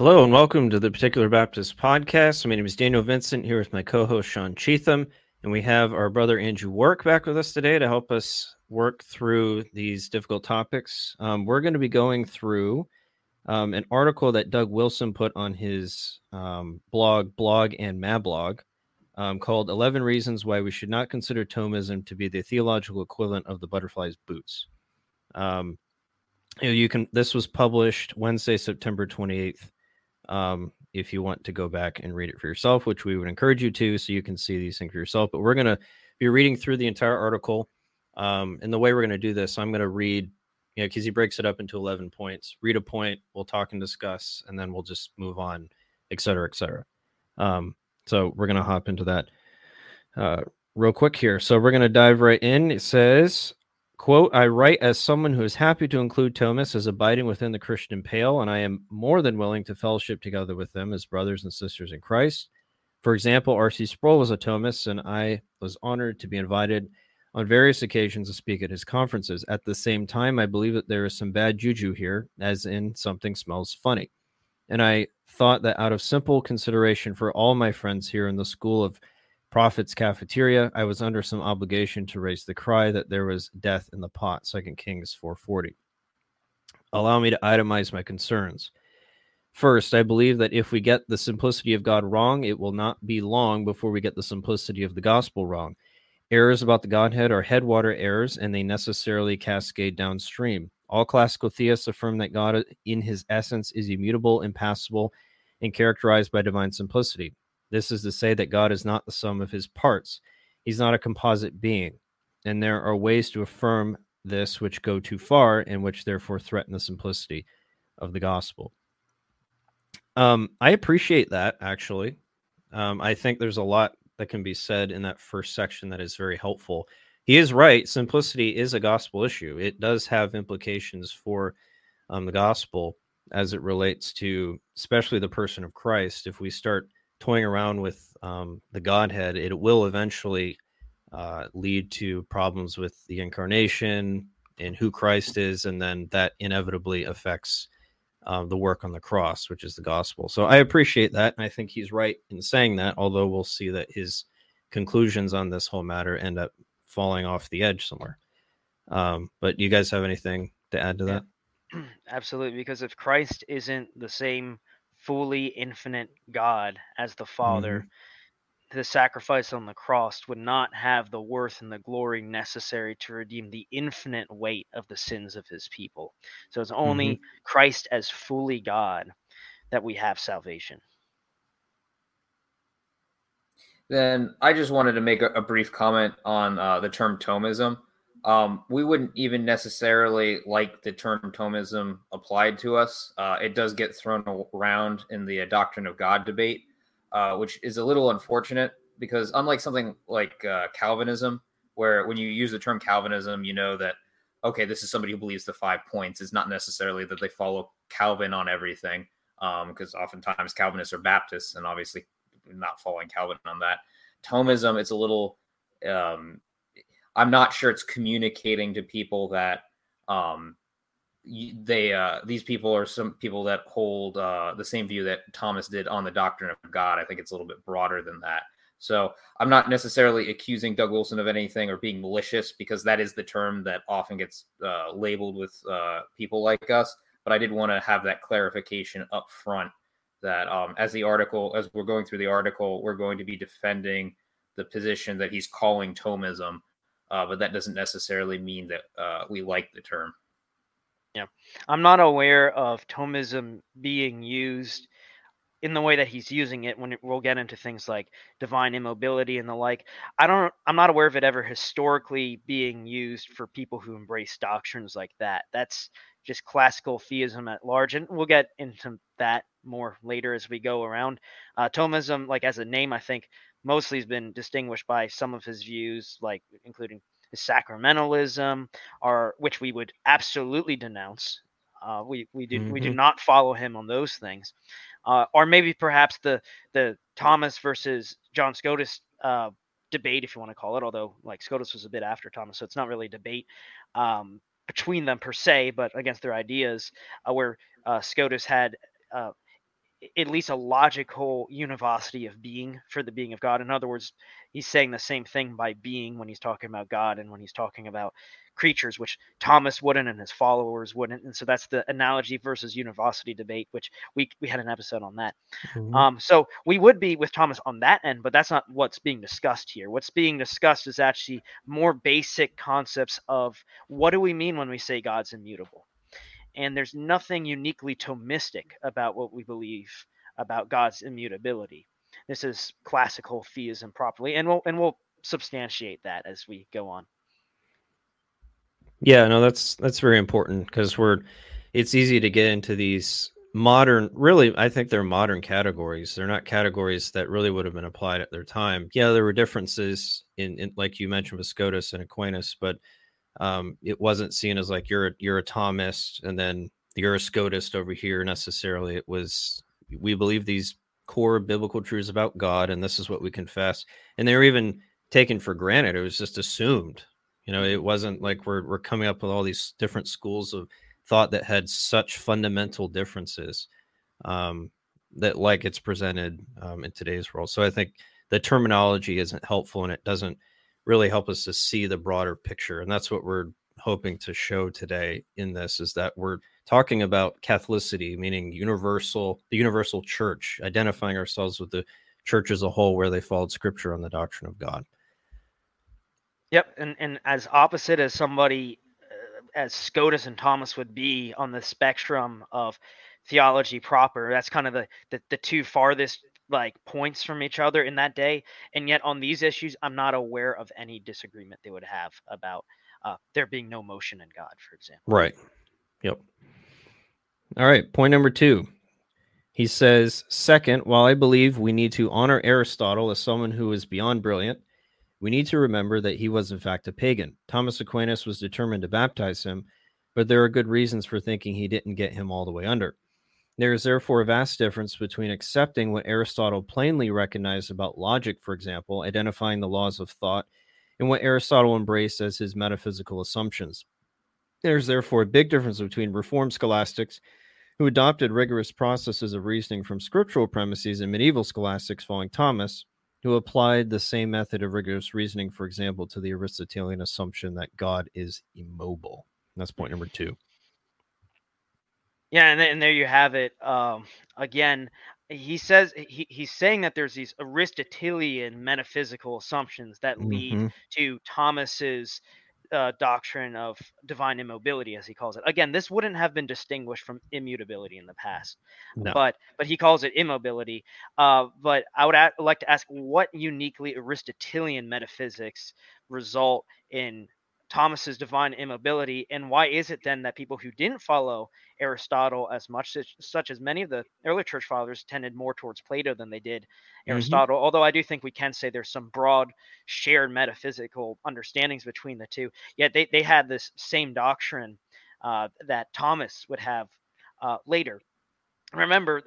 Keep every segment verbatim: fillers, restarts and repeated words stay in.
Hello and welcome to the Particular Baptist Podcast. My name is Daniel Vincent, here with my co-host Sean Cheatham, and we have our brother Andrew Work back with us today to help us work through these difficult topics. Um, we're going to be going through um, an article that Doug Wilson put on his um, blog, Blog and Mablog, um, called eleven Reasons Why We Should Not Consider Thomism to Be the Theological Equivalent of the Butterfly's Boots. Um, you can. This was published Wednesday, September twenty-eighth. Um, if you want to go back and read it for yourself, which we would encourage you to, so you can see these things for yourself. But we're going to be reading through the entire article. Um, and the way we're going to do this, I'm going to read, you know, because he breaks it up into eleven points, read a point, we'll talk and discuss, and then we'll just move on, et cetera, et cetera. Um, so we're going to hop into that, uh, real quick here. So we're going to dive right in. It says, quote, I write as someone who is happy to include Thomas as abiding within the Christian pale, and I am more than willing to fellowship together with them as brothers and sisters in Christ. For example, R C Sproul was a Thomas, and I was honored to be invited on various occasions to speak at his conferences. At the same time, I believe that there is some bad juju here, as in something smells funny. And I thought that out of simple consideration for all my friends here in the school of Prophet's cafeteria, I was under some obligation to raise the cry that there was death in the pot, Second Kings four forty. Allow me to itemize my concerns. First, I believe that if we get the simplicity of God wrong, it will not be long before we get the simplicity of the gospel wrong. Errors about the Godhead are headwater errors, and they necessarily cascade downstream. All classical theists affirm that God in his essence is immutable, impassible, and characterized by divine simplicity. This is to say that God is not the sum of his parts. He's not a composite being. And there are ways to affirm this which go too far and which therefore threaten the simplicity of the gospel. Um, I appreciate that, actually. Um, I think there's a lot that can be said in that first section that is very helpful. He is right. Simplicity is a gospel issue. It does have implications for um, the gospel as it relates to especially the person of Christ. If we start toying around with um, the Godhead, it will eventually uh, lead to problems with the incarnation and who Christ is, and then that inevitably affects uh, the work on the cross, which is the gospel. So I appreciate that, and I think he's right in saying that, although we'll see that his conclusions on this whole matter end up falling off the edge somewhere. Um, but you guys have anything to add to that? Yeah. Absolutely, because if Christ isn't the same fully infinite God as the Father, mm-hmm. the sacrifice on the cross would not have the worth and the glory necessary to redeem the infinite weight of the sins of his people. So it's only mm-hmm. Christ as fully God that we have salvation. Then I just wanted to make a, a brief comment on uh, the term Thomism. Um, we wouldn't even necessarily like the term Thomism applied to us. Uh, it does get thrown around in the doctrine of God debate, uh, which is a little unfortunate because unlike something like uh, Calvinism, where when you use the term Calvinism, you know that, okay, this is somebody who believes the five points. It's not necessarily that they follow Calvin on everything, because um, oftentimes Calvinists are Baptists and obviously not following Calvin on that. Thomism, it's a little... Um, I'm not sure it's communicating to people that um, they uh, these people are some people that hold uh, the same view that Thomas did on the doctrine of God. I think it's a little bit broader than that. So I'm not necessarily accusing Doug Wilson of anything or being malicious, because that is the term that often gets uh, labeled with uh, people like us. But I did want to have that clarification up front that um, as the article, as we're going through the article, we're going to be defending the position that he's calling Thomism. Uh, but that doesn't necessarily mean that uh, we like the term. Yeah, I'm not aware of Thomism being used in the way that he's using it. When it, we'll get into things like divine immobility and the like, I don't. I'm not aware of it ever historically being used for people who embrace doctrines like that. That's just classical theism at large, and we'll get into that more later as we go around. Uh, Thomism, like as a name, I think, mostly has been distinguished by some of his views, like including his sacramentalism, or which we would absolutely denounce. Uh, we we do mm-hmm. we do not follow him on those things, uh, or maybe perhaps the the Thomas versus John Scotus uh, debate, if you want to call it. Although like Scotus was a bit after Thomas, so it's not really a debate um, between them per se, but against their ideas, uh, where uh, Scotus had. Uh, at least a logical univocity of being for the being of God. In other words, he's saying the same thing by being when he's talking about God and when he's talking about creatures, which Thomas wouldn't and his followers wouldn't. And so that's the analogy versus univocity debate, which we we had an episode on that. Mm-hmm. Um, so we would be with Thomas on that end, but that's not what's being discussed here. What's being discussed is actually more basic concepts of what do we mean when we say God's immutable? And there's nothing uniquely Thomistic about what we believe about God's immutability. This is classical theism properly, and we'll and we'll substantiate that as we go on. Yeah, no, that's that's very important, because we're it's easy to get into these modern, really, I think they're modern categories. They're not categories that really would have been applied at their time. Yeah, there were differences in, in like you mentioned with Scotus and Aquinas, but um it wasn't seen as like you're a, you're a Thomist and then you're a Scotist over here necessarily. It was, we believe these core biblical truths about God, and this is what we confess. And they were even taken for granted. It was just assumed, you know. It wasn't like we're we're coming up with all these different schools of thought that had such fundamental differences um that like it's presented um in today's world. So I think the terminology isn't helpful, and it doesn't really help us to see the broader picture. And that's what we're hoping to show today in this, is that we're talking about Catholicity, meaning universal, the universal church, identifying ourselves with the church as a whole, where they followed scripture on the doctrine of God. Yep. And, and as opposite as somebody uh, as Scotus and Thomas would be on the spectrum of theology proper, that's kind of the, the, the two farthest like points from each other in that day. And yet on these issues, I'm not aware of any disagreement they would have about uh, there being no motion in God, for example. Right. Yep. All right. Point number two, he says, second, while I believe we need to honor Aristotle as someone who is beyond brilliant, we need to remember that he was in fact a pagan. Thomas Aquinas was determined to baptize him, but there are good reasons for thinking he didn't get him all the way under. There is therefore a vast difference between accepting what Aristotle plainly recognized about logic, for example, identifying the laws of thought, and what Aristotle embraced as his metaphysical assumptions. There is therefore a big difference between Reformed scholastics, who adopted rigorous processes of reasoning from scriptural premises, and medieval scholastics following Thomas, who applied the same method of rigorous reasoning, for example, to the Aristotelian assumption that God is immobile. And that's point number two. Yeah, and, and there you have it. Um, again, he says he, he's saying that there's these Aristotelian metaphysical assumptions that mm-hmm. lead to Thomas's uh, doctrine of divine immobility, as he calls it. Again, this wouldn't have been distinguished from immutability in the past, no. but but he calls it immobility. Uh, but I would a- like to ask, what uniquely Aristotelian metaphysics result in Thomas's divine immobility, and why is it then that people who didn't follow Aristotle as much, such as many of the early church fathers, tended more towards Plato than they did Aristotle? Mm-hmm. Although I do think we can say there's some broad shared metaphysical understandings between the two, yet they, they had this same doctrine uh, that Thomas would have uh, later. Remember,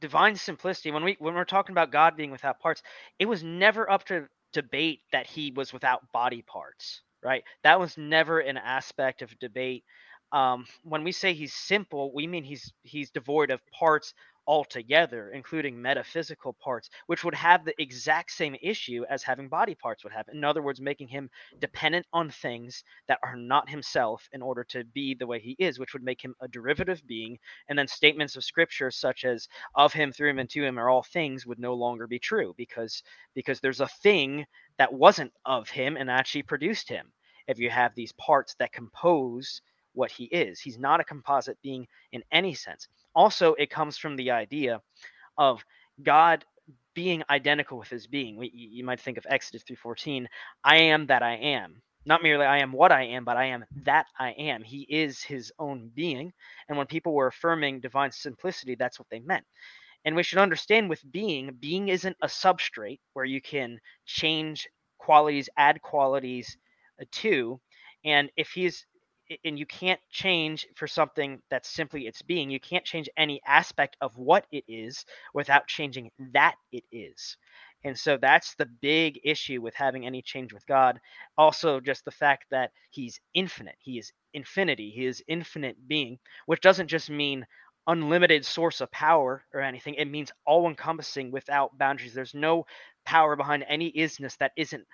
divine simplicity, when, we, when we're talking about God being without parts, it was never up to debate that he was without body parts. Right. That was never an aspect of debate. Um, when we say he's simple, we mean he's he's devoid of parts altogether, including metaphysical parts, which would have the exact same issue as having body parts would have. In other words, making him dependent on things that are not himself in order to be the way he is, which would make him a derivative being. And then statements of scripture such as of him, through him, and to him are all things would no longer be true, because because there's a thing that wasn't of him and actually produced him. If you have these parts that compose what he is, he's not a composite being in any sense. Also, it comes from the idea of God being identical with his being. We, you might think of Exodus three fourteen, I am that I am. Not merely I am what I am, but I am that I am. He is his own being. And when people were affirming divine simplicity, that's what they meant. And we should understand with being, being isn't a substrate where you can change qualities, add qualities to. And if he's And you can't change for something that's simply its being. You can't change any aspect of what it is without changing that it is. And so that's the big issue with having any change with God. Also, just the fact that he's infinite. He is infinity. He is infinite being, which doesn't just mean unlimited source of power or anything. It means all-encompassing without boundaries. There's no power behind any isness that isn't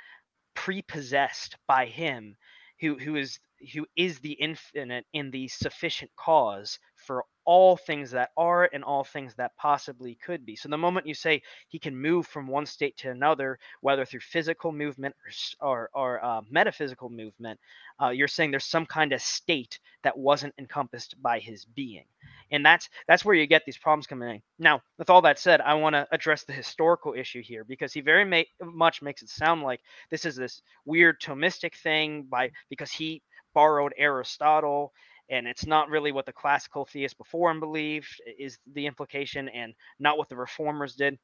prepossessed by him who who is who is the infinite in the sufficient cause for all things that are and all things that possibly could be. So the moment you say he can move from one state to another, whether through physical movement or, or, or uh, metaphysical movement, uh, you're saying there's some kind of state that wasn't encompassed by his being. And that's that's where you get these problems coming in. Now, with all that said, I want to address the historical issue here, because he very may, much makes it sound like this is this weird Thomistic thing by because he borrowed Aristotle, and it's not really what the classical theists before him believed is the implication, and not what the reformers did.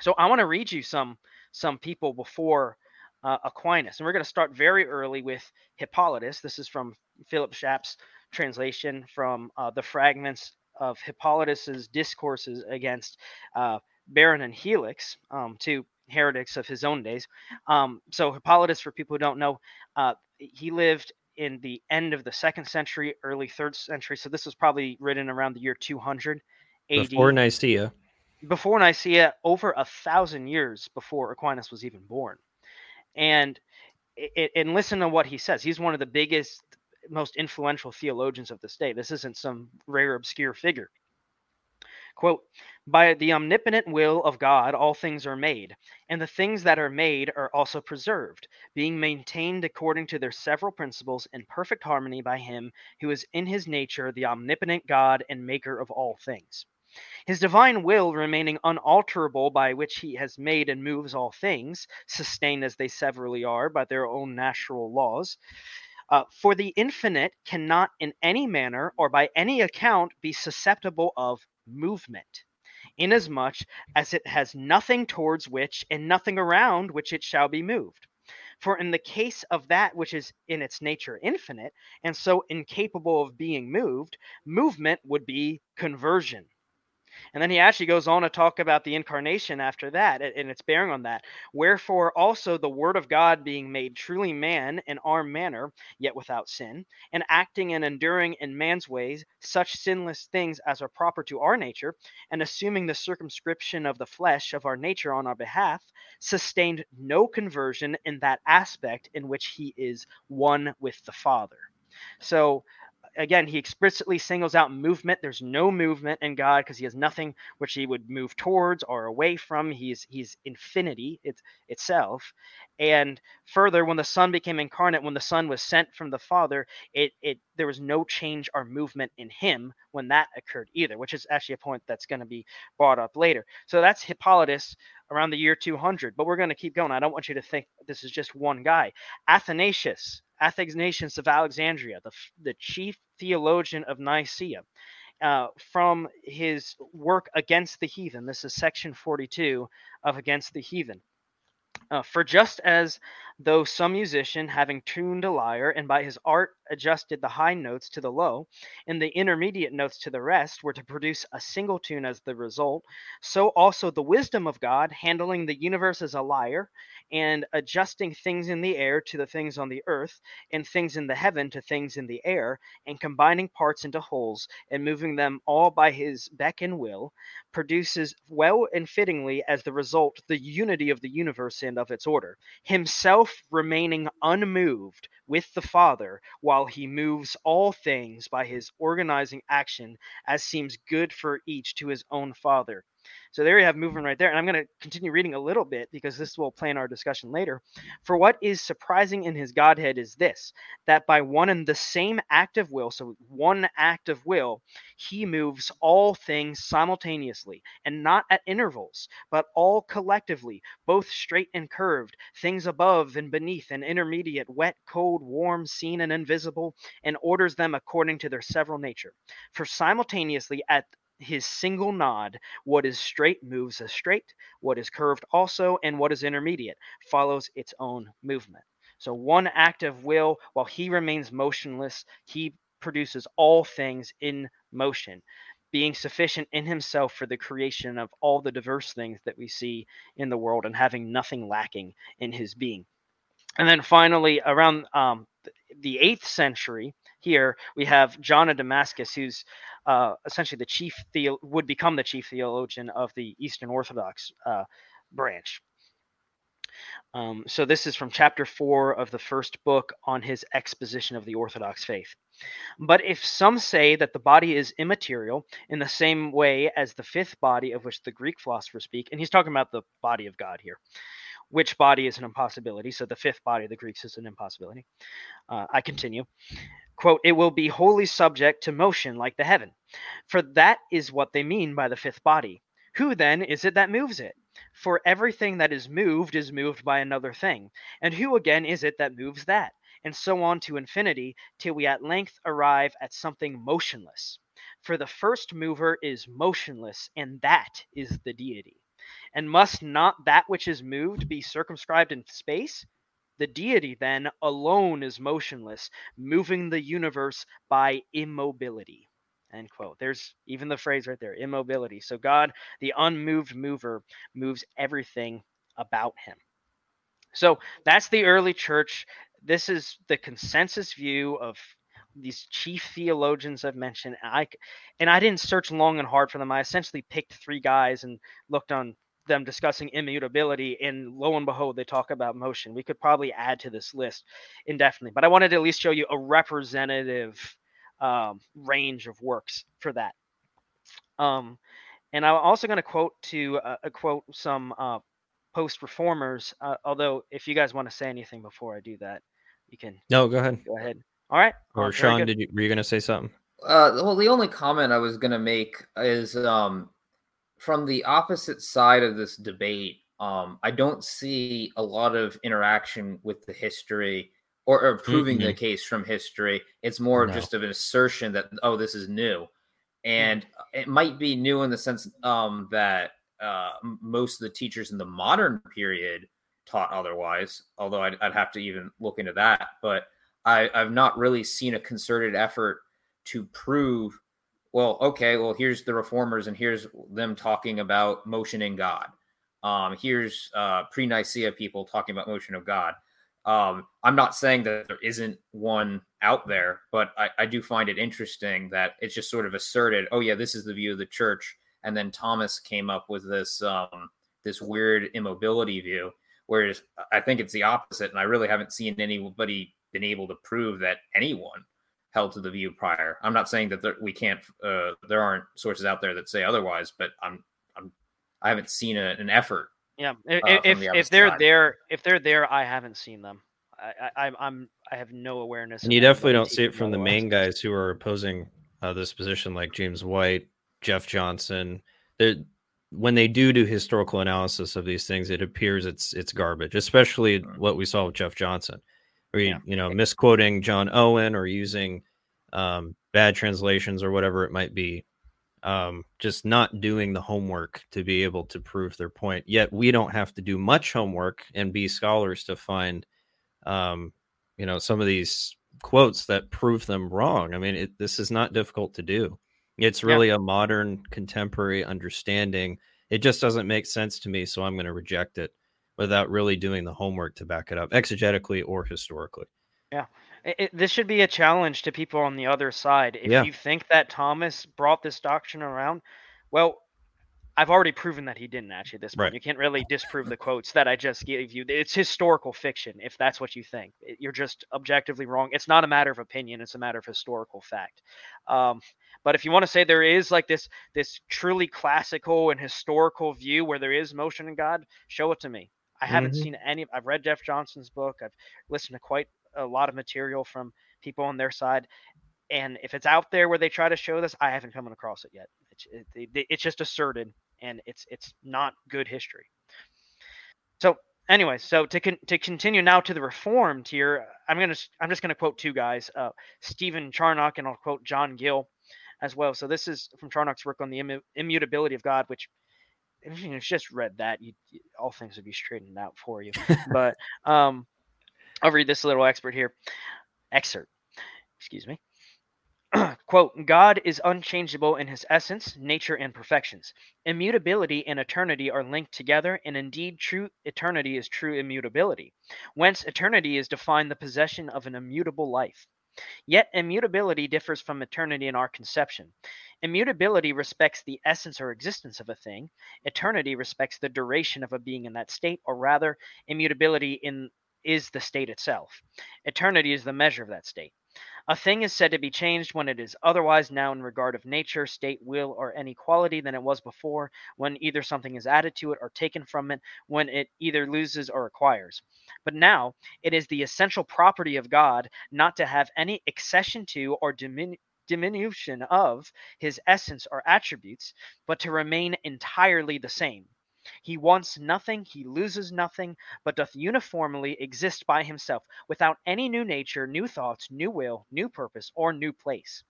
So I want to read you some some people before uh, Aquinas. And we're going to start very early with Hippolytus. This is from Philip Schapp's translation from uh, the fragments of Hippolytus's discourses against uh, Baron and Helix, um, two heretics of his own days. Um, so Hippolytus, for people who don't know, uh, he lived in the end of the second century, early third century. So this was probably written around the year two hundred A D. Before Nicaea. Before Nicaea, over a thousand years before Aquinas was even born. And, and listen to what he says. He's one of the biggest, most influential theologians of this day. This isn't some rare, obscure figure. Quote, "By the omnipotent will of God, all things are made, and the things that are made are also preserved, being maintained according to their several principles in perfect harmony by him who is in his nature the omnipotent God and maker of all things. His divine will remaining unalterable, by which he has made and moves all things, sustained as they severally are by their own natural laws. Uh, for the infinite cannot in any manner or by any account be susceptible of movement, inasmuch as it has nothing towards which and nothing around which it shall be moved. For in the case of that which is in its nature infinite, and so incapable of being moved, movement would be conversion." And then he actually goes on to talk about the incarnation after that, and its bearing on that. "Wherefore also the word of God being made truly man in our manner, yet without sin, and acting and enduring in man's ways such sinless things as are proper to our nature, and assuming the circumscription of the flesh of our nature on our behalf, sustained no conversion in that aspect in which he is one with the Father." So again, he explicitly singles out movement. There's no movement in God because he has nothing which he would move towards or away from. He's he's infinity it, itself. And further, when the Son became incarnate, when the Son was sent from the Father, it it there was no change or movement in him when that occurred either, which is actually a point that's going to be brought up later. So that's Hippolytus around the year two hundred. But we're going to keep going. I don't want you to think this is just one guy. Athanasius. Athanasius of Alexandria, the, the chief theologian of Nicaea, uh, from his work Against the Heathen. This is section forty-two of Against the Heathen. Uh, "For just as though some musician, having tuned a lyre, and by his art adjusted the high notes to the low, and the intermediate notes to the rest, were to produce a single tune as the result, so also the wisdom of God, handling the universe as a lyre, and adjusting things in the air to the things on the earth, and things in the heaven to things in the air, and combining parts into wholes, and moving them all by his beck and will, produces well and fittingly as the result the unity of the universe and of its order, himself remaining unmoved with the Father, while he moves all things by his organizing action, as seems good for each to his own Father." So there you have movement right there. And I'm going to continue reading a little bit because this will play in our discussion later. "For what is surprising in his Godhead is this, that by one and the same act of will," so one act of will, "he moves all things simultaneously, and not at intervals, but all collectively, both straight and curved, things above and beneath and intermediate, wet, cold, warm, seen and invisible, and orders them according to their several nature. For simultaneously at his single nod, what is straight moves as straight, what is curved also, and what is intermediate follows its own movement. So one act of will, while he remains motionless, he produces all things in motion, being sufficient in himself for the creation of all the diverse things that we see in the world, and having nothing lacking in his being." And then finally, around um, the eighth century, here we have John of Damascus, who's uh, essentially the chief theo would become the chief theologian of the Eastern Orthodox uh, branch. Um, so this is from chapter four of the first book on his exposition of the Orthodox faith. But if some say that the body is immaterial in the same way as the fifth body of which the Greek philosophers speak, and he's talking about the body of God here, which body is an impossibility. So the fifth body of the Greeks is an impossibility. Uh, I continue, quote, it will be wholly subject to motion like the heaven, for that is what they mean by the fifth body. Who then is it that moves it? For everything that is moved is moved by another thing. And who again is it that moves that? And so on to infinity, till we at length arrive at something motionless. For the first mover is motionless, and that is the deity. And must not that which is moved be circumscribed in space? The deity, then, alone is motionless, moving the universe by immobility. End quote. There's even the phrase right there, immobility. So God, the unmoved mover, moves everything about him. So that's the early church. This is the consensus view of these chief theologians I've mentioned. And I, and I didn't search long and hard for them. I essentially picked three guys and looked on them discussing immutability, and lo and behold, they talk about motion. We could probably add to this list indefinitely, but I wanted to at least show you a representative Um, range of works for that. Um, and I'm also going to quote to uh, quote some uh, post-reformers, uh, although if you guys want to say anything before I do that, you can. No, go ahead. Go ahead. All right. Or oh, Sean, did you, were you going to say something? Uh, well, the only comment I was going to make is um, from the opposite side of this debate, um, I don't see a lot of interaction with the history Or, or proving mm-hmm. the case from history. It's more no. just of an assertion that, oh, this is new. And mm-hmm. it might be new in the sense um, that uh, most of the teachers in the modern period taught otherwise, although I'd, I'd have to even look into that. But I, I've not really seen a concerted effort to prove, well, okay, well, here's the reformers and here's them talking about motion in God. Um, here's uh, pre-Nicaea people talking about motion of God. Um, I'm not saying that there isn't one out there, but I, I do find it interesting that it's just sort of asserted, oh yeah, this is the view of the church. And then Thomas came up with this, um, this weird immobility view, whereas I think it's the opposite. And I really haven't seen anybody been able to prove that anyone held to the view prior. I'm not saying that there, we can't, uh, there aren't sources out there that say otherwise, but I'm, I'm, I haven't seen a, an effort. Yeah, if uh, if, the if they're there, if they're there, I haven't seen them. I, I I'm I have no awareness. And you definitely don't see it from the main guys who are opposing uh, this position, like James White, Jeff Johnson. They're, when they do do historical analysis of these things, it appears it's it's garbage, especially what we saw with Jeff Johnson, where you, yeah. you know misquoting John Owen or using um, bad translations or whatever it might be. Um, just not doing the homework to be able to prove their point. Yet we don't have to do much homework and be scholars to find, um, you know, some of these quotes that prove them wrong. I mean, it, this is not difficult to do. It's really yeah. a modern contemporary understanding. It just doesn't make sense to me, so I'm going to reject it without really doing the homework to back it up, exegetically or historically. Yeah. It, this should be a challenge to people on the other side. If yeah. you think that Thomas brought this doctrine around, well, I've already proven that he didn't actually at this point. Right. You can't really disprove the quotes that I just gave you. It's historical fiction, if that's what you think. You're just objectively wrong. It's not a matter of opinion. It's a matter of historical fact. Um, but if you want to say there is like this, this truly classical and historical view where there is motion in God, show it to me. I mm-hmm. haven't seen any. I've read Jeff Johnson's book. I've listened to quite a lot of material from people on their side. And if it's out there where they try to show this, I haven't come across it yet. It's, it, it's just asserted, and it's, it's not good history. So anyway, so to con- to continue now to the Reformed here, I'm going to, I'm just going to quote two guys, uh, Stephen Charnock, and I'll quote John Gill as well. So this is from Charnock's work on the immu- immutability of God, which, if you just read that, you, all things would be straightened out for you. But, um, I'll read this little expert here. Excerpt. Excuse me. Quote, God is unchangeable in his essence, nature, and perfections. Immutability and eternity are linked together, and indeed true eternity is true immutability, whence eternity is defined the possession of an immutable life. Yet immutability differs from eternity in our conception. Immutability respects the essence or existence of a thing. Eternity respects the duration of a being in that state, or rather, immutability in is the state itself. Eternity is the measure of that state. A thing is said to be changed when it is otherwise now in regard of nature, state, will, or any quality than it was before, when either something is added to it or taken from it, when it either loses or acquires. But now it is the essential property of God not to have any accession to or diminu- diminution of his essence or attributes, but to remain entirely the same. He wants nothing, he loses nothing, but doth uniformly exist by himself, without any new nature, new thoughts, new will, new purpose, or new place.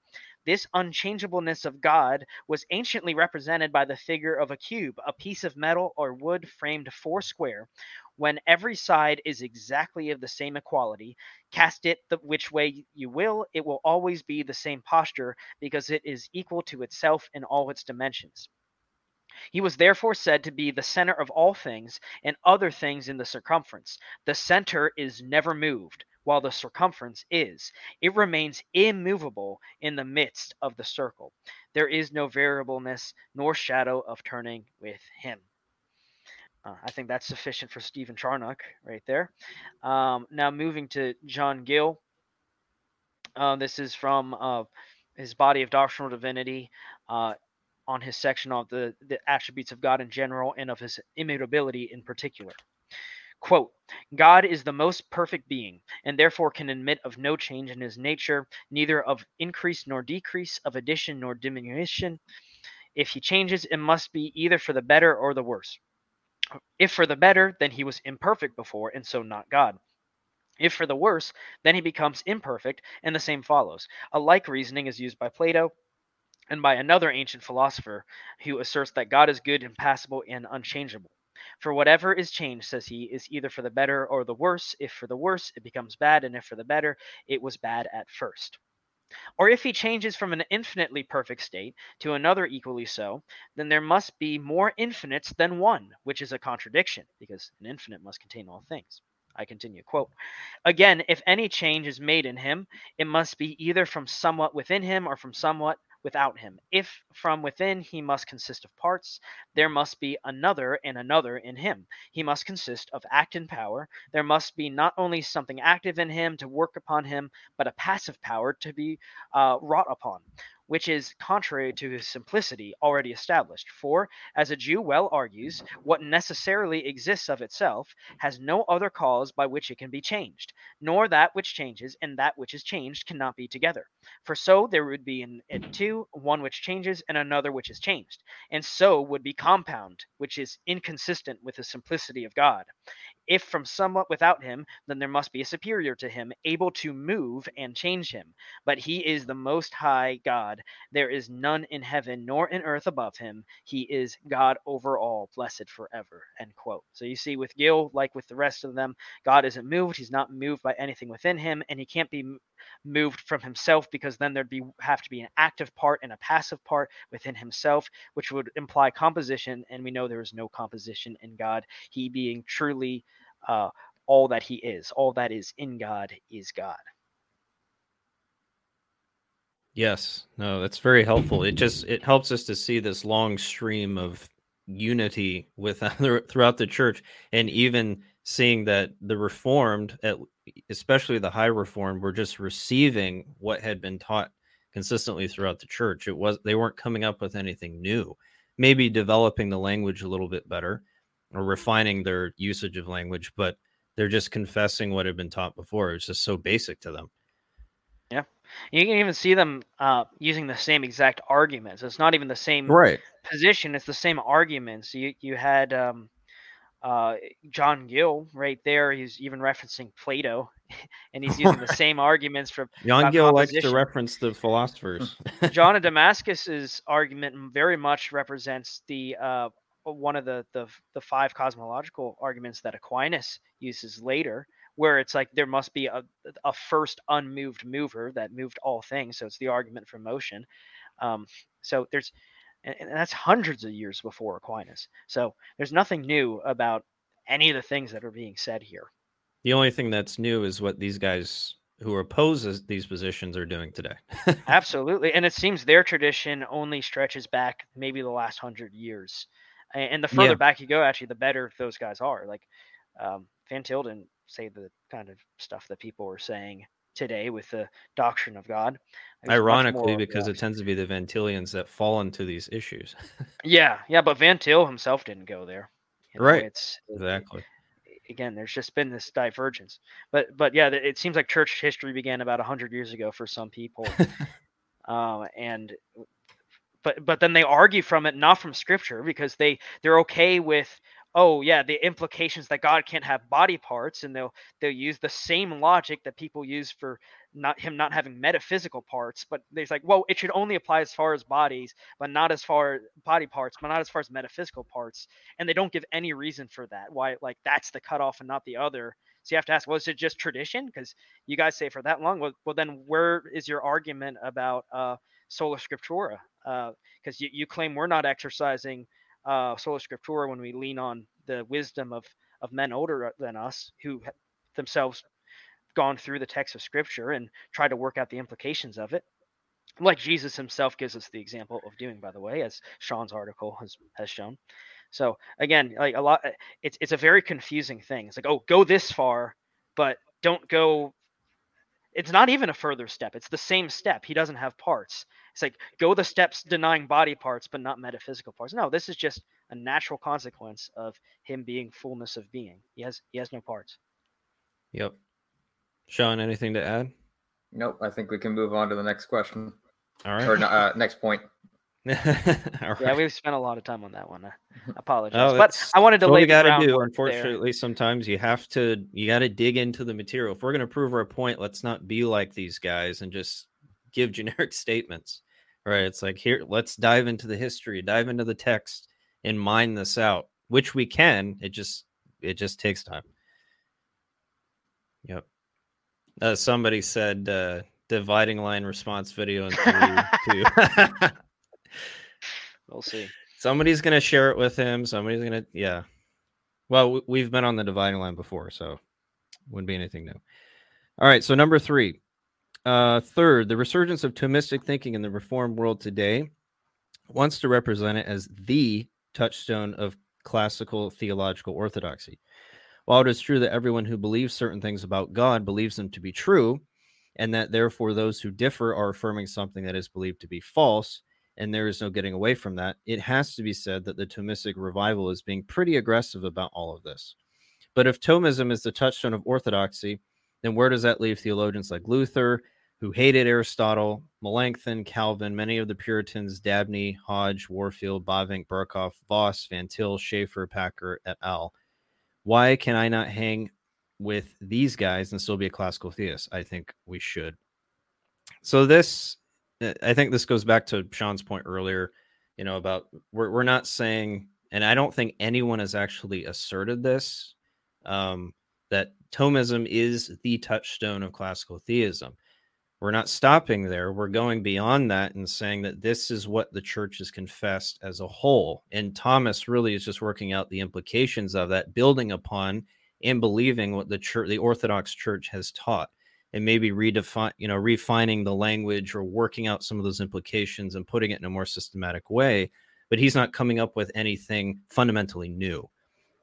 This unchangeableness of God was anciently represented by the figure of a cube, a piece of metal or wood framed four square, when every side is exactly of the same equality. Cast it the which way you will, it will always be the same posture, because it is equal to itself in all its dimensions. He was therefore said to be the center of all things and other things in the circumference. The center is never moved, while the circumference is. It remains immovable in the midst of the circle. There is no variableness nor shadow of turning with him. Uh, I think that's sufficient for Stephen Charnock right there. Um, now moving to John Gill. Uh, this is from uh, his Body of Doctrinal Divinity. Uh, on his section of the, the attributes of God in general and of his immutability in particular. Quote, God is the most perfect being, and therefore can admit of no change in his nature, neither of increase nor decrease, of addition nor diminution. If he changes, it must be either for the better or the worse. If for the better, then he was imperfect before, and so not God. If for the worse, then he becomes imperfect, and the same follows. A like reasoning is used by Plato, and by another ancient philosopher, who asserts that God is good, impassible, and unchangeable. For whatever is changed, says he, is either for the better or the worse. If for the worse, it becomes bad, and if for the better, it was bad at first. Or if he changes from an infinitely perfect state to another equally so, then there must be more infinites than one, which is a contradiction, because an infinite must contain all things. I continue, quote, again, if any change is made in him, it must be either from somewhat within him or from somewhat without him. If from within, he must consist of parts, there must be another and another in him. He must consist of act and power. There must be not only something active in him to work upon him, but a passive power to be uh, wrought upon, which is contrary to his simplicity already established. For, as a Jew well argues, what necessarily exists of itself has no other cause by which it can be changed, nor that which changes and that which is changed cannot be together. For so there would be in it two, one which changes and another which is changed, and so would be compound, which is inconsistent with the simplicity of God. If from somewhat without him, then there must be a superior to him, able to move and change him. But he is the most high God. There is none in heaven nor in earth above him. He is God over all, blessed forever. End quote. So you see with Gill, like with the rest of them, God isn't moved. He's not moved by anything within him, and he can't be moved from himself, because then there'd be have to be an active part and a passive part within himself, which would imply composition, and we know there is no composition in God, he being truly Uh, all that he is, all that is in God is God. Yes, no, that's very helpful. It just, it helps us to see this long stream of unity with other, throughout the church, and even seeing that the Reformed, at, especially the High Reformed, were just receiving what had been taught consistently throughout the church. It was, they weren't coming up with anything new, maybe developing the language a little bit better, or refining their usage of language, but they're just confessing what had been taught before. It's just so basic to them. Yeah. You can even see them uh, using the same exact arguments. It's not even the same right. position. It's the same arguments. You you had um, uh, John Gill right there. He's even referencing Plato, and he's using the same arguments for John Gill likes to reference the philosophers. John of Damascus's argument very much represents the uh, one of the, the the five cosmological arguments that Aquinas uses later, where it's like there must be a, a first unmoved mover that moved all things. So it's the argument for motion. Um, so there's, and, and that's hundreds of years before Aquinas. So there's nothing new about any of the things that are being said here. The only thing that's new is what these guys who opposes these positions are doing today. Absolutely. And it seems their tradition only stretches back maybe the last hundred years. And the further yeah. back you go, actually, the better those guys are. Like um, Van Til didn't say the kind of stuff that people are saying today with the doctrine of God. Ironically, because it tends to be the Van Tilians that fall into these issues. yeah. Yeah. But Van Til himself didn't go there. You know, right. It's exactly. Again, there's just been this divergence, but, but yeah, it seems like church history began about a hundred years ago for some people. um, and, but, but then they argue from it, not from scripture, because they, they're okay with, oh yeah, the implications that God can't have body parts, and they'll, they'll use the same logic that people use for not him, not having metaphysical parts, but there's like, well, it should only apply as far as bodies, but not as far body parts, but not as far as metaphysical parts. And they don't give any reason for that. Why? Like that's the cutoff and not the other. So you have to ask, well, is it just tradition? Cause you guys say for that long, well, well then where is your argument about uh, sola scriptura? Uh, cause you, you claim we're not exercising Uh, sola scriptura when we lean on the wisdom of of men older than us who themselves gone through the text of scripture and try to work out the implications of it, like Jesus himself gives us the example of doing, by the way, as Sean's article has, has shown. So again, like a lot, it's it's a very confusing thing. It's like, oh, go this far, but don't go. It's not even a further step. It's the same step. He doesn't have parts. It's like, go the steps denying body parts, but not metaphysical parts. No, this is just a natural consequence of him being fullness of being. He has he has no parts. Yep. Sean, anything to add? Nope. I think we can move on to the next question. All right. Or uh, next point. All right. Yeah, we've spent a lot of time on that one. I apologize, oh, but I wanted to lay the groundwork there. Unfortunately, sometimes you have to you got to dig into the material. If we're going to prove our point, let's not be like these guys and just give generic statements. Right? It's like, here, let's dive into the history, dive into the text, and mine this out, which we can. It just it just takes time. Yep. Uh, somebody said uh, dividing line response video in three, two. We'll see. Somebody's going to share it with him. Somebody's going to, yeah. Well, we've been on the dividing line before, so wouldn't be anything new. All right, so number three. Uh, third, the resurgence of Thomistic thinking in the Reformed world today wants to represent it as the touchstone of classical theological orthodoxy. While it is true that everyone who believes certain things about God believes them to be true, and that therefore those who differ are affirming something that is believed to be false, and there is no getting away from that, it has to be said that the Thomistic revival is being pretty aggressive about all of this. But if Thomism is the touchstone of orthodoxy, then where does that leave theologians like Luther, who hated Aristotle, Melanchthon, Calvin, many of the Puritans, Dabney, Hodge, Warfield, Bavink, Burkhoff, Voss, Van Til, Schaefer, Packer, et al.? Why can I not hang with these guys and still be a classical theist? I think we should. So this... I think this goes back to Sean's point earlier, you know, about we're we're not saying, and I don't think anyone has actually asserted this, um, that Thomism is the touchstone of classical theism. We're not stopping there. We're going beyond that and saying that this is what the church has confessed as a whole. And Thomas really is just working out the implications of that, building upon and believing what the church, the Orthodox Church, has taught. And maybe redefine, you know, refining the language or working out some of those implications and putting it in a more systematic way. But he's not coming up with anything fundamentally new.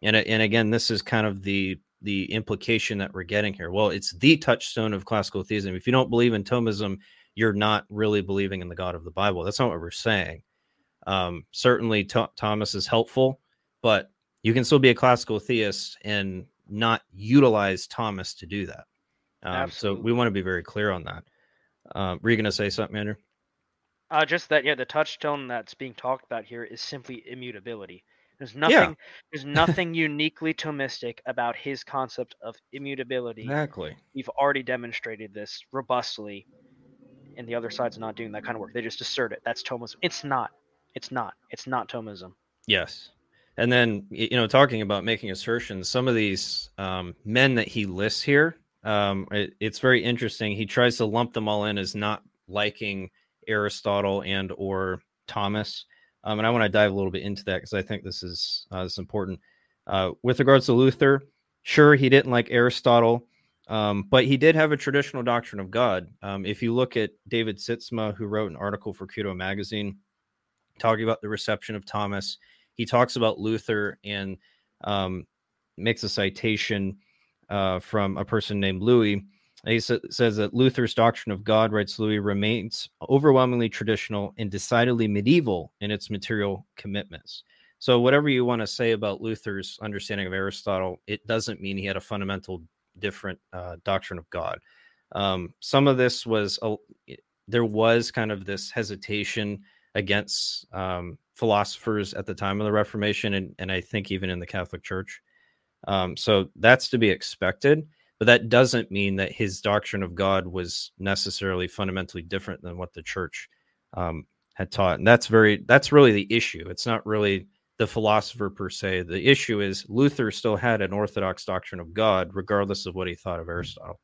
And and again, this is kind of the the implication that we're getting here. Well, it's the touchstone of classical theism. If you don't believe in Thomism, you're not really believing in the God of the Bible. That's not what we're saying. Um, certainly, Th- Thomas is helpful, but you can still be a classical theist and not utilize Thomas to do that. Um, so we want to be very clear on that. Uh, were you going to say something, Andrew? Uh, just that, yeah, the touchstone that's being talked about here is simply immutability. There's nothing, yeah. there's nothing uniquely Thomistic about his concept of immutability. Exactly. We've already demonstrated this robustly, and the other side's not doing that kind of work. They just assert it. That's Thomism. It's not. It's not. It's not Thomism. Yes. And then, you know, talking about making assertions, some of these um, men that he lists here, Um, it, it's very interesting. He tries to lump them all in as not liking Aristotle and or Thomas. Um, and I want to dive a little bit into that because I think this is, uh, this is important. Uh, with regards to Luther, sure, he didn't like Aristotle, Um, but he did have a traditional doctrine of God. Um, if you look at David Sitzma, who wrote an article for Quito magazine talking about the reception of Thomas, he talks about Luther and um, makes a citation uh, from a person named Louis. He sa- says that Luther's doctrine of God, writes Louis, remains overwhelmingly traditional and decidedly medieval in its material commitments. So whatever you want to say about Luther's understanding of Aristotle, it doesn't mean he had a fundamental different uh, doctrine of God. Um, some of this was, a, there was kind of this hesitation against um, philosophers at the time of the Reformation, and, and I think even in the Catholic Church. Um, so that's to be expected. But that doesn't mean that his doctrine of God was necessarily fundamentally different than what the church um, had taught. And that's very, that's really the issue. It's not really the philosopher per se. The issue is Luther still had an orthodox doctrine of God, regardless of what he thought of Aristotle.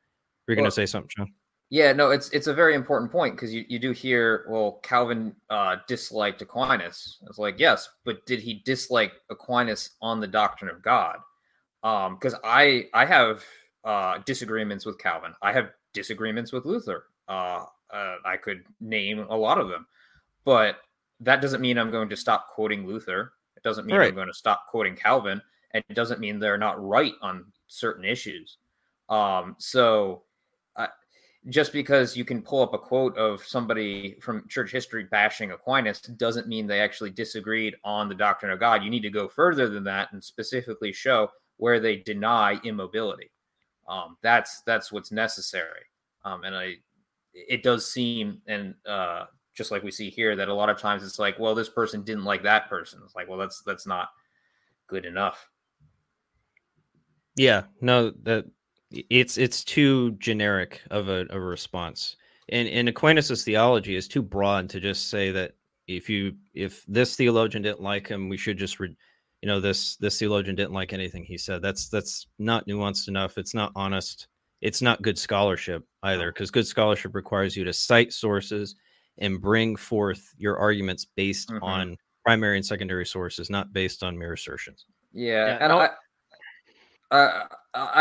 You're well, going to say something, Sean? Yeah, no, it's it's a very important point, because you, you do hear, well, Calvin uh, disliked Aquinas. It's like, yes, but did he dislike Aquinas on the doctrine of God? Because um, I I have... Uh, disagreements with Calvin. I have disagreements with Luther. Uh, uh, I could name a lot of them, but that doesn't mean I'm going to stop quoting Luther. It doesn't mean right. I'm going to stop quoting Calvin, and it doesn't mean they're not right on certain issues. Um, so uh, just because you can pull up a quote of somebody from church history bashing Aquinas doesn't mean they actually disagreed on the doctrine of God. You need to go further than that and specifically show where they deny immobility. Um, that's that's what's necessary, um, and I, it does seem, and uh, just like we see here, that a lot of times it's like, well, this person didn't like that person. It's like, well, that's that's not good enough. Yeah, no, that it's it's too generic of a, a response, and and Aquinas' theology is too broad to just say that if you if this theologian didn't like him, we should just. Re- You know, this this theologian didn't like anything he said. That's that's not nuanced enough. It's not honest. It's not good scholarship either, because good scholarship requires you to cite sources and bring forth your arguments based mm-hmm. on primary and secondary sources, not based on mere assertions. Yeah, yeah. and I, I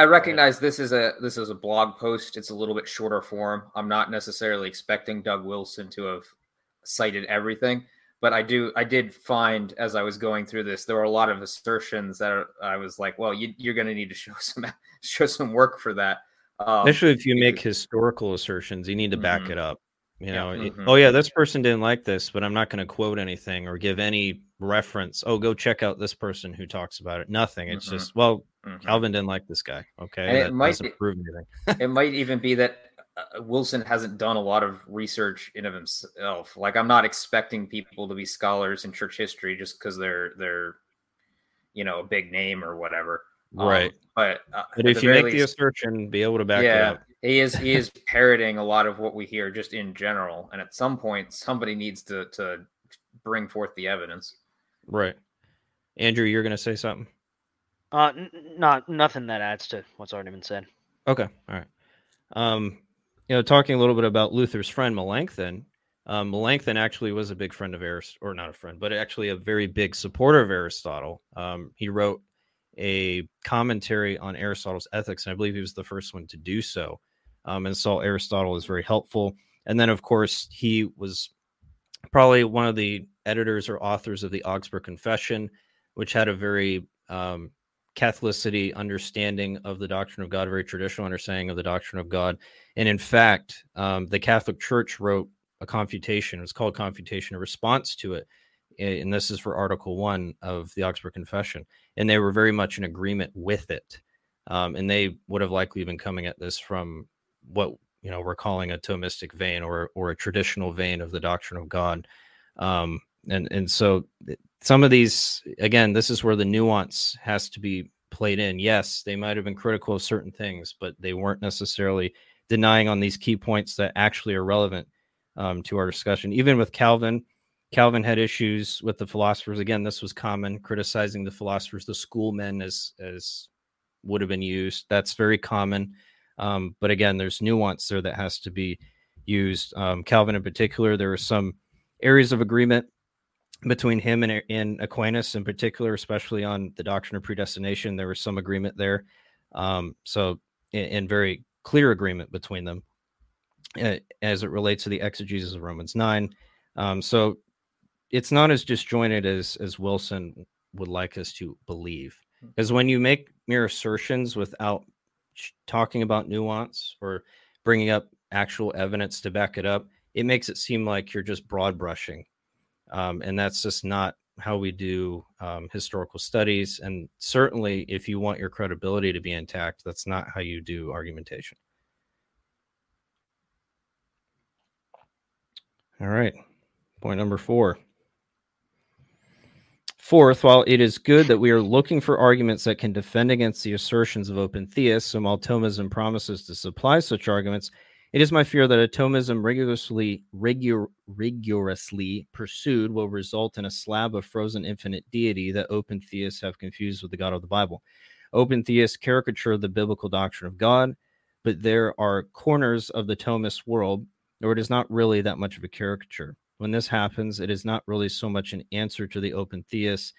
I recognize this is a this is a blog post. It's a little bit shorter form. I'm not necessarily expecting Doug Wilson to have cited everything. But I do, I did find as I was going through this, there were a lot of assertions that are, I was like, "Well, you, you're going to need to show some show some work for that." Um, Especially if you make it, historical assertions, you need to back mm-hmm. it up. You know, yeah, mm-hmm. it, oh yeah, this person didn't like this, but I'm not going to quote anything or give any reference. Oh, go check out this person who talks about it. Nothing. It's mm-hmm. just, well, mm-hmm. Calvin didn't like this guy. Okay, and it might doesn't prove anything. It might even be that. Wilson hasn't done a lot of research in of himself. Like, I'm not expecting people to be scholars in church history just because they're they're, you know, a big name or whatever. Right. Um, but uh, but if you make least, the assertion, be able to back yeah, it up. he is he is parroting a lot of what we hear just in general. And at some point, somebody needs to to bring forth the evidence. Right. Andrew, you're going to say something. Uh, n- not nothing that adds to what's already been said. Okay. All right. Um. You know, talking a little bit about Luther's friend Melanchthon, um, Melanchthon actually was a big friend of Aristotle, or not a friend, but actually a very big supporter of Aristotle. Um, he wrote a commentary on Aristotle's Ethics, and I believe he was the first one to do so, um, and saw Aristotle as very helpful. And then, of course, he was probably one of the editors or authors of the Augsburg Confession, which had a very um, Catholicity understanding of the doctrine of God, very traditional understanding of the doctrine of God. And in fact, um, the Catholic Church wrote a confutation. It was called Confutation, a response to it. And this is for Article One of the Augsburg Confession. And they were very much in agreement with it. Um, and they would have likely been coming at this from what, you know, we're calling a Thomistic vein or, or a traditional vein of the doctrine of God. Um, and, and so th- Some of these, again, this is where the nuance has to be played in. Yes, they might have been critical of certain things, but they weren't necessarily denying on these key points that actually are relevant um, to our discussion. Even with Calvin, Calvin had issues with the philosophers. Again, this was common, criticizing the philosophers, the schoolmen, as, as would have been used. That's very common. Um, but again, there's nuance there that has to be used. Um, Calvin in particular, there were some areas of agreement between him and, and Aquinas in particular, especially on the doctrine of predestination. There was some agreement there. Um, so, and, and very clear agreement between them uh, as it relates to the exegesis of Romans nine. Um, so it's not as disjointed as, as Wilson would like us to believe. Because when you make mere assertions without talking about nuance or bringing up actual evidence to back it up, it makes it seem like you're just broad brushing. Um, and that's just not how we do um, historical studies. And certainly if you want your credibility to be intact, that's not how you do argumentation. All right. Point number four. Fourth, while it is good that we are looking for arguments that can defend against the assertions of open theists, and while Thomism promises to supply such arguments, it is my fear that a Thomism rigorously, rigor, rigorously pursued will result in a slab of frozen infinite deity that open theists have confused with the God of the Bible. Open theists caricature the biblical doctrine of God, but there are corners of the Thomist world where it is not really that much of a caricature. When this happens, it is not really so much an answer to the open theists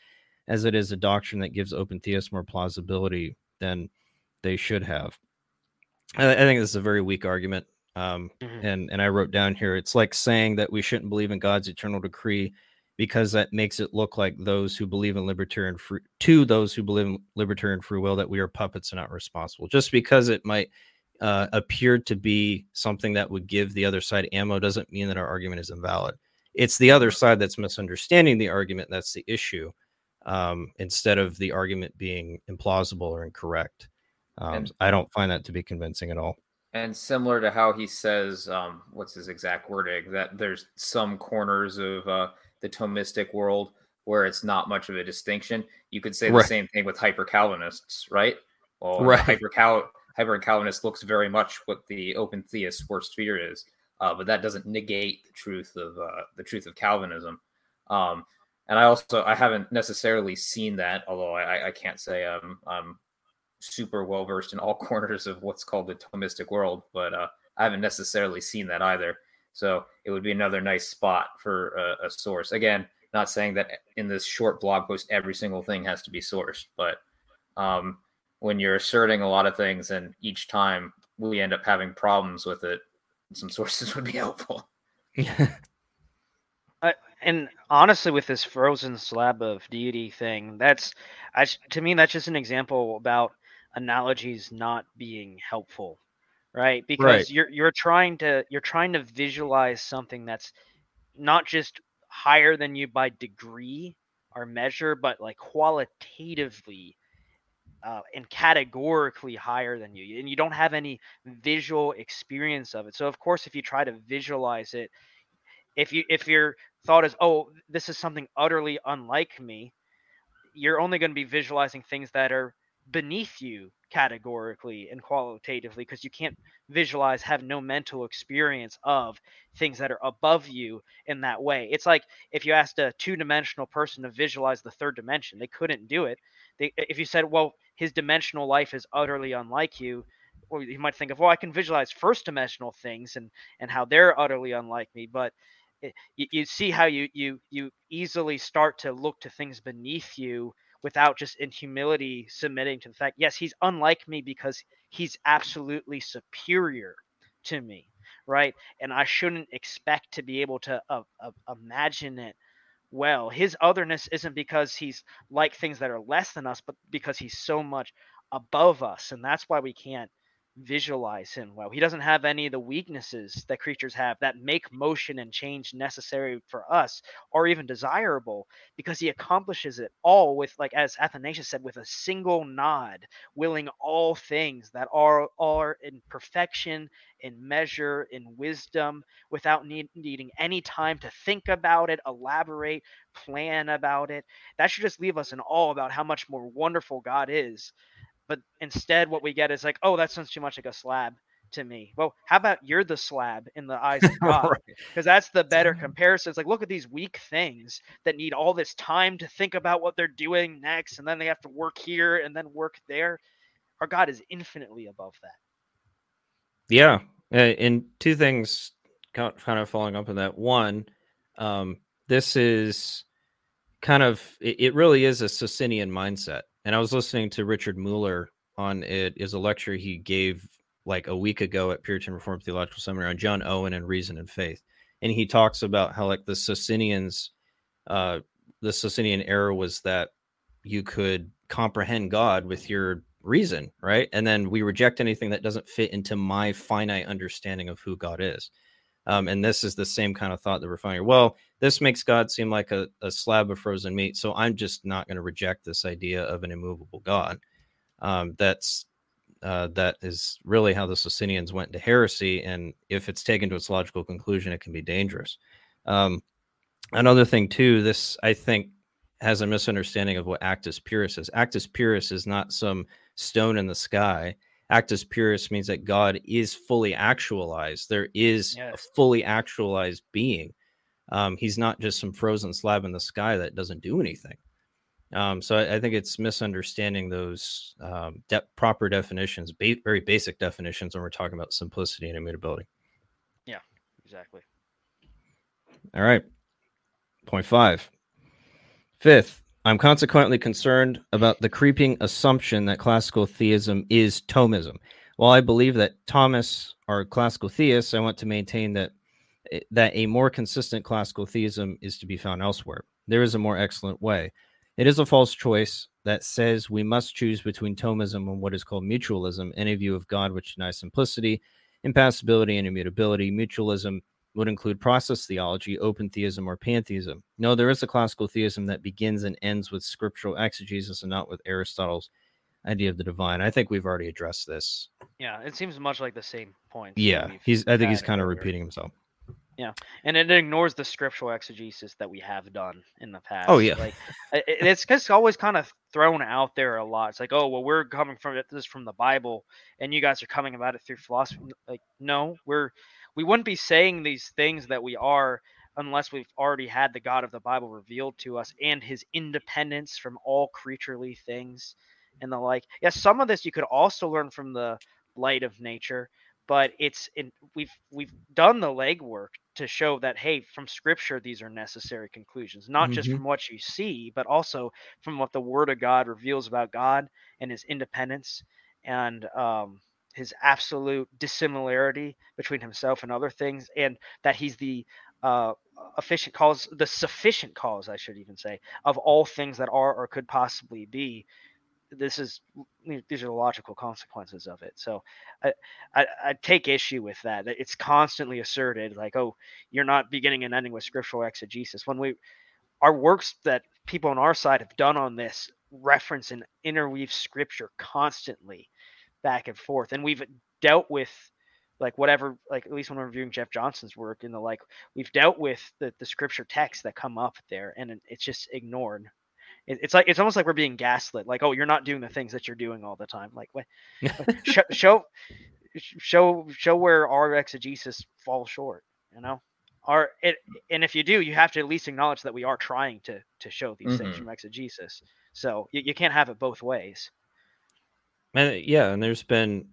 as it is a doctrine that gives open theists more plausibility than they should have. I, I think this is a very weak argument. Um, mm-hmm. and, and I wrote down here, it's like saying that we shouldn't believe in God's eternal decree because that makes it look like those who believe in libertarian free, to those who believe in libertarian free will, that we are puppets and not responsible. Just because it might uh, appear to be something that would give the other side ammo doesn't mean that our argument is invalid. It's the other side that's misunderstanding the argument. That's the issue, um, instead of the argument being implausible or incorrect. Um, and, I don't find that to be convincing at all. And similar to how he says, um, what's his exact wording, that there's some corners of uh, the Thomistic world where it's not much of a distinction. You could say right. the same thing with hyper-Calvinists, right? Well, right. Hyper-Cal- hyper-Calvinist looks very much what the open theist's worst fear is, uh, but that doesn't negate the truth of uh, the truth of Calvinism. Um, and I also I haven't necessarily seen that, although I, I can't say um, I'm super well versed in all corners of what's called the Thomistic world, but uh, I haven't necessarily seen that either. So it would be another nice spot for uh, a source. Again, not saying that in this short blog post every single thing has to be sourced, but um, when you're asserting a lot of things and each time we end up having problems with it, some sources would be helpful. Yeah. I, and honestly, with this frozen slab of deity thing, that's I, to me that's just an example about analogies not being helpful, right? Because right. you're you're trying to you're trying to visualize something that's not just higher than you by degree or measure, but like qualitatively uh, and categorically higher than you, and you don't have any visual experience of it. So of course, if you try to visualize it, if you if your thought is, oh, this is something utterly unlike me, you're only going to be visualizing things that are beneath you categorically and qualitatively, because you can't visualize, have no mental experience of things that are above you in that way. It's like if you asked a two-dimensional person to visualize the third dimension, they couldn't do it. They, if you said, well, his dimensional life is utterly unlike you, well, you might think of, well, I can visualize first-dimensional things and, and how they're utterly unlike me, but it, you, you see how you, you, you easily start to look to things beneath you without just in humility submitting to the fact, yes, he's unlike me because he's absolutely superior to me, right? And I shouldn't expect to be able to uh, uh, imagine it well. His otherness isn't because he's like things that are less than us, but because he's so much above us. And that's why we can't visualize him well. He doesn't have any of the weaknesses that creatures have that make motion and change necessary for us or even desirable, because he accomplishes it all with, like as Athanasius said, with a single nod, willing all things that are are in perfection, in measure, in wisdom, without need, needing any time to think about it, elaborate, plan about it. That should just leave us in awe about how much more wonderful God is. But instead, what we get is like, oh, that sounds too much like a slab to me. Well, how about you're the slab in the eyes of God? Because that's the better comparison. It's like, look at these weak things that need all this time to think about what they're doing next, and then they have to work here and then work there. Our God is infinitely above that. Yeah. And two things kind of following up on that. One, um, this is kind of, it really is a Socinian mindset. And I was listening to Richard Mueller on it is a lecture he gave like a week ago at Puritan Reformed Theological Seminary on John Owen and Reason and Faith. And he talks about how like the Socinians, uh, the Socinian error was that you could comprehend God with your reason, right? And then we reject anything that doesn't fit into my finite understanding of who God is. Um, and this is the same kind of thought that we're finding. Well, this makes God seem like a, a slab of frozen meat, so I'm just not going to reject this idea of an immovable God. Um, that's uh, that is really how the Socinians went into heresy, and if it's taken to its logical conclusion, it can be dangerous. Um, another thing, too, this, I think, has a misunderstanding of what Actus Purus is. Actus Purus is not some stone in the sky. Actus Purus means that God is fully actualized. There is yes. a fully actualized being. Um, he's not just some frozen slab in the sky that doesn't do anything. Um, so I, I think it's misunderstanding those um, de- proper definitions, ba- very basic definitions when we're talking about simplicity and immutability. Yeah, exactly. All right. Point five. Fifth, I'm consequently concerned about the creeping assumption that classical theism is Thomism. While I believe that Thomists are classical theists, I want to maintain that that a more consistent classical theism is to be found elsewhere. There is a more excellent way. It is a false choice that says we must choose between Thomism and what is called mutualism, any view of God which denies simplicity, impassibility, and immutability. Mutualism would include process theology, open theism, or pantheism. No, there is a classical theism that begins and ends with scriptural exegesis and not with Aristotle's idea of the divine. I think we've already addressed this. Yeah, it seems much like the same point. Yeah, he's. I think he's kind of repeating himself. Yeah, and it ignores the scriptural exegesis that we have done in the past. Oh, yeah. Like, it's just always kind of thrown out there a lot. It's like, oh, well, we're coming from this from the Bible, and you guys are coming about it through philosophy. Like, no, we're... We wouldn't be saying these things that we are unless we've already had the God of the Bible revealed to us and his independence from all creaturely things and the like. Yes, some of this you could also learn from the light of nature, but it's in, we've we've done the legwork to show that, hey, from Scripture, these are necessary conclusions, not mm-hmm. just from what you see, but also from what the Word of God reveals about God and his independence and um his absolute dissimilarity between himself and other things, and that he's the uh, efficient cause, the sufficient cause, I should even say, of all things that are or could possibly be. This is these are the logical consequences of it. So I, I, I take issue with that. It's constantly asserted, like, oh, you're not beginning and ending with scriptural exegesis. When we, our works that people on our side have done on this reference and interweave scripture constantly, back and forth, and we've dealt with like whatever, like at least when we're reviewing Jeff Johnson's work and the like, we've dealt with the, the scripture texts that come up there, and it's just ignored. It, it's like it's almost like we're being gaslit, like, oh, you're not doing the things that you're doing all the time. Like, what? Like, show, show, show, show where our exegesis falls short, you know. Our it, and if you do, you have to at least acknowledge that we are trying to to show these mm-hmm. things from exegesis. So you, you can't have it both ways. And yeah, and there's been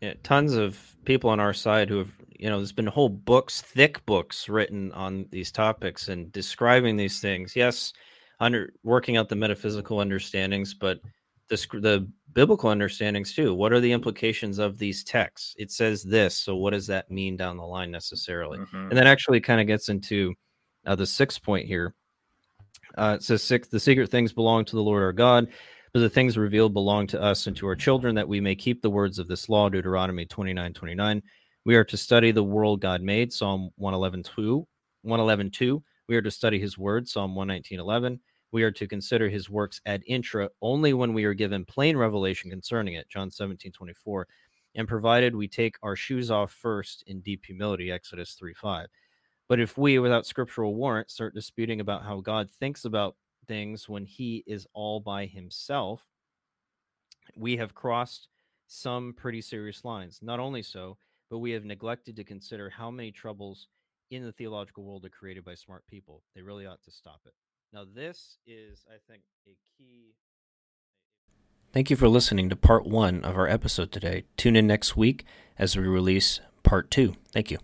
you know, tons of people on our side who have, you know, there's been whole books, thick books written on these topics and describing these things. Yes, under working out the metaphysical understandings, but the, the biblical understandings too. What are the implications of these texts? It says this, so what does that mean down the line necessarily? Mm-hmm. And that actually kind of gets into uh, the sixth point here. Uh, it says, six, the secret things belong to the Lord our God, but the things revealed belong to us and to our children, that we may keep the words of this law. Deuteronomy twenty-nine twenty-nine. We are to study the world God made. Psalm one eleven two. one eleven two. We are to study his word. Psalm one nineteen eleven. We are to consider his works ad intra only when we are given plain revelation concerning it. John seventeen twenty-four. And provided we take our shoes off first in deep humility. Exodus three five. But if we, without scriptural warrant, start disputing about how God thinks about things when he is all by himself, we have crossed some pretty serious lines. Not only so, but we have neglected to consider how many troubles in the theological world are created by smart people. They really ought to stop it. Now, this is, I think, a key. Thank you for listening to part one of our episode today. Tune in next week as we release part two. Thank you.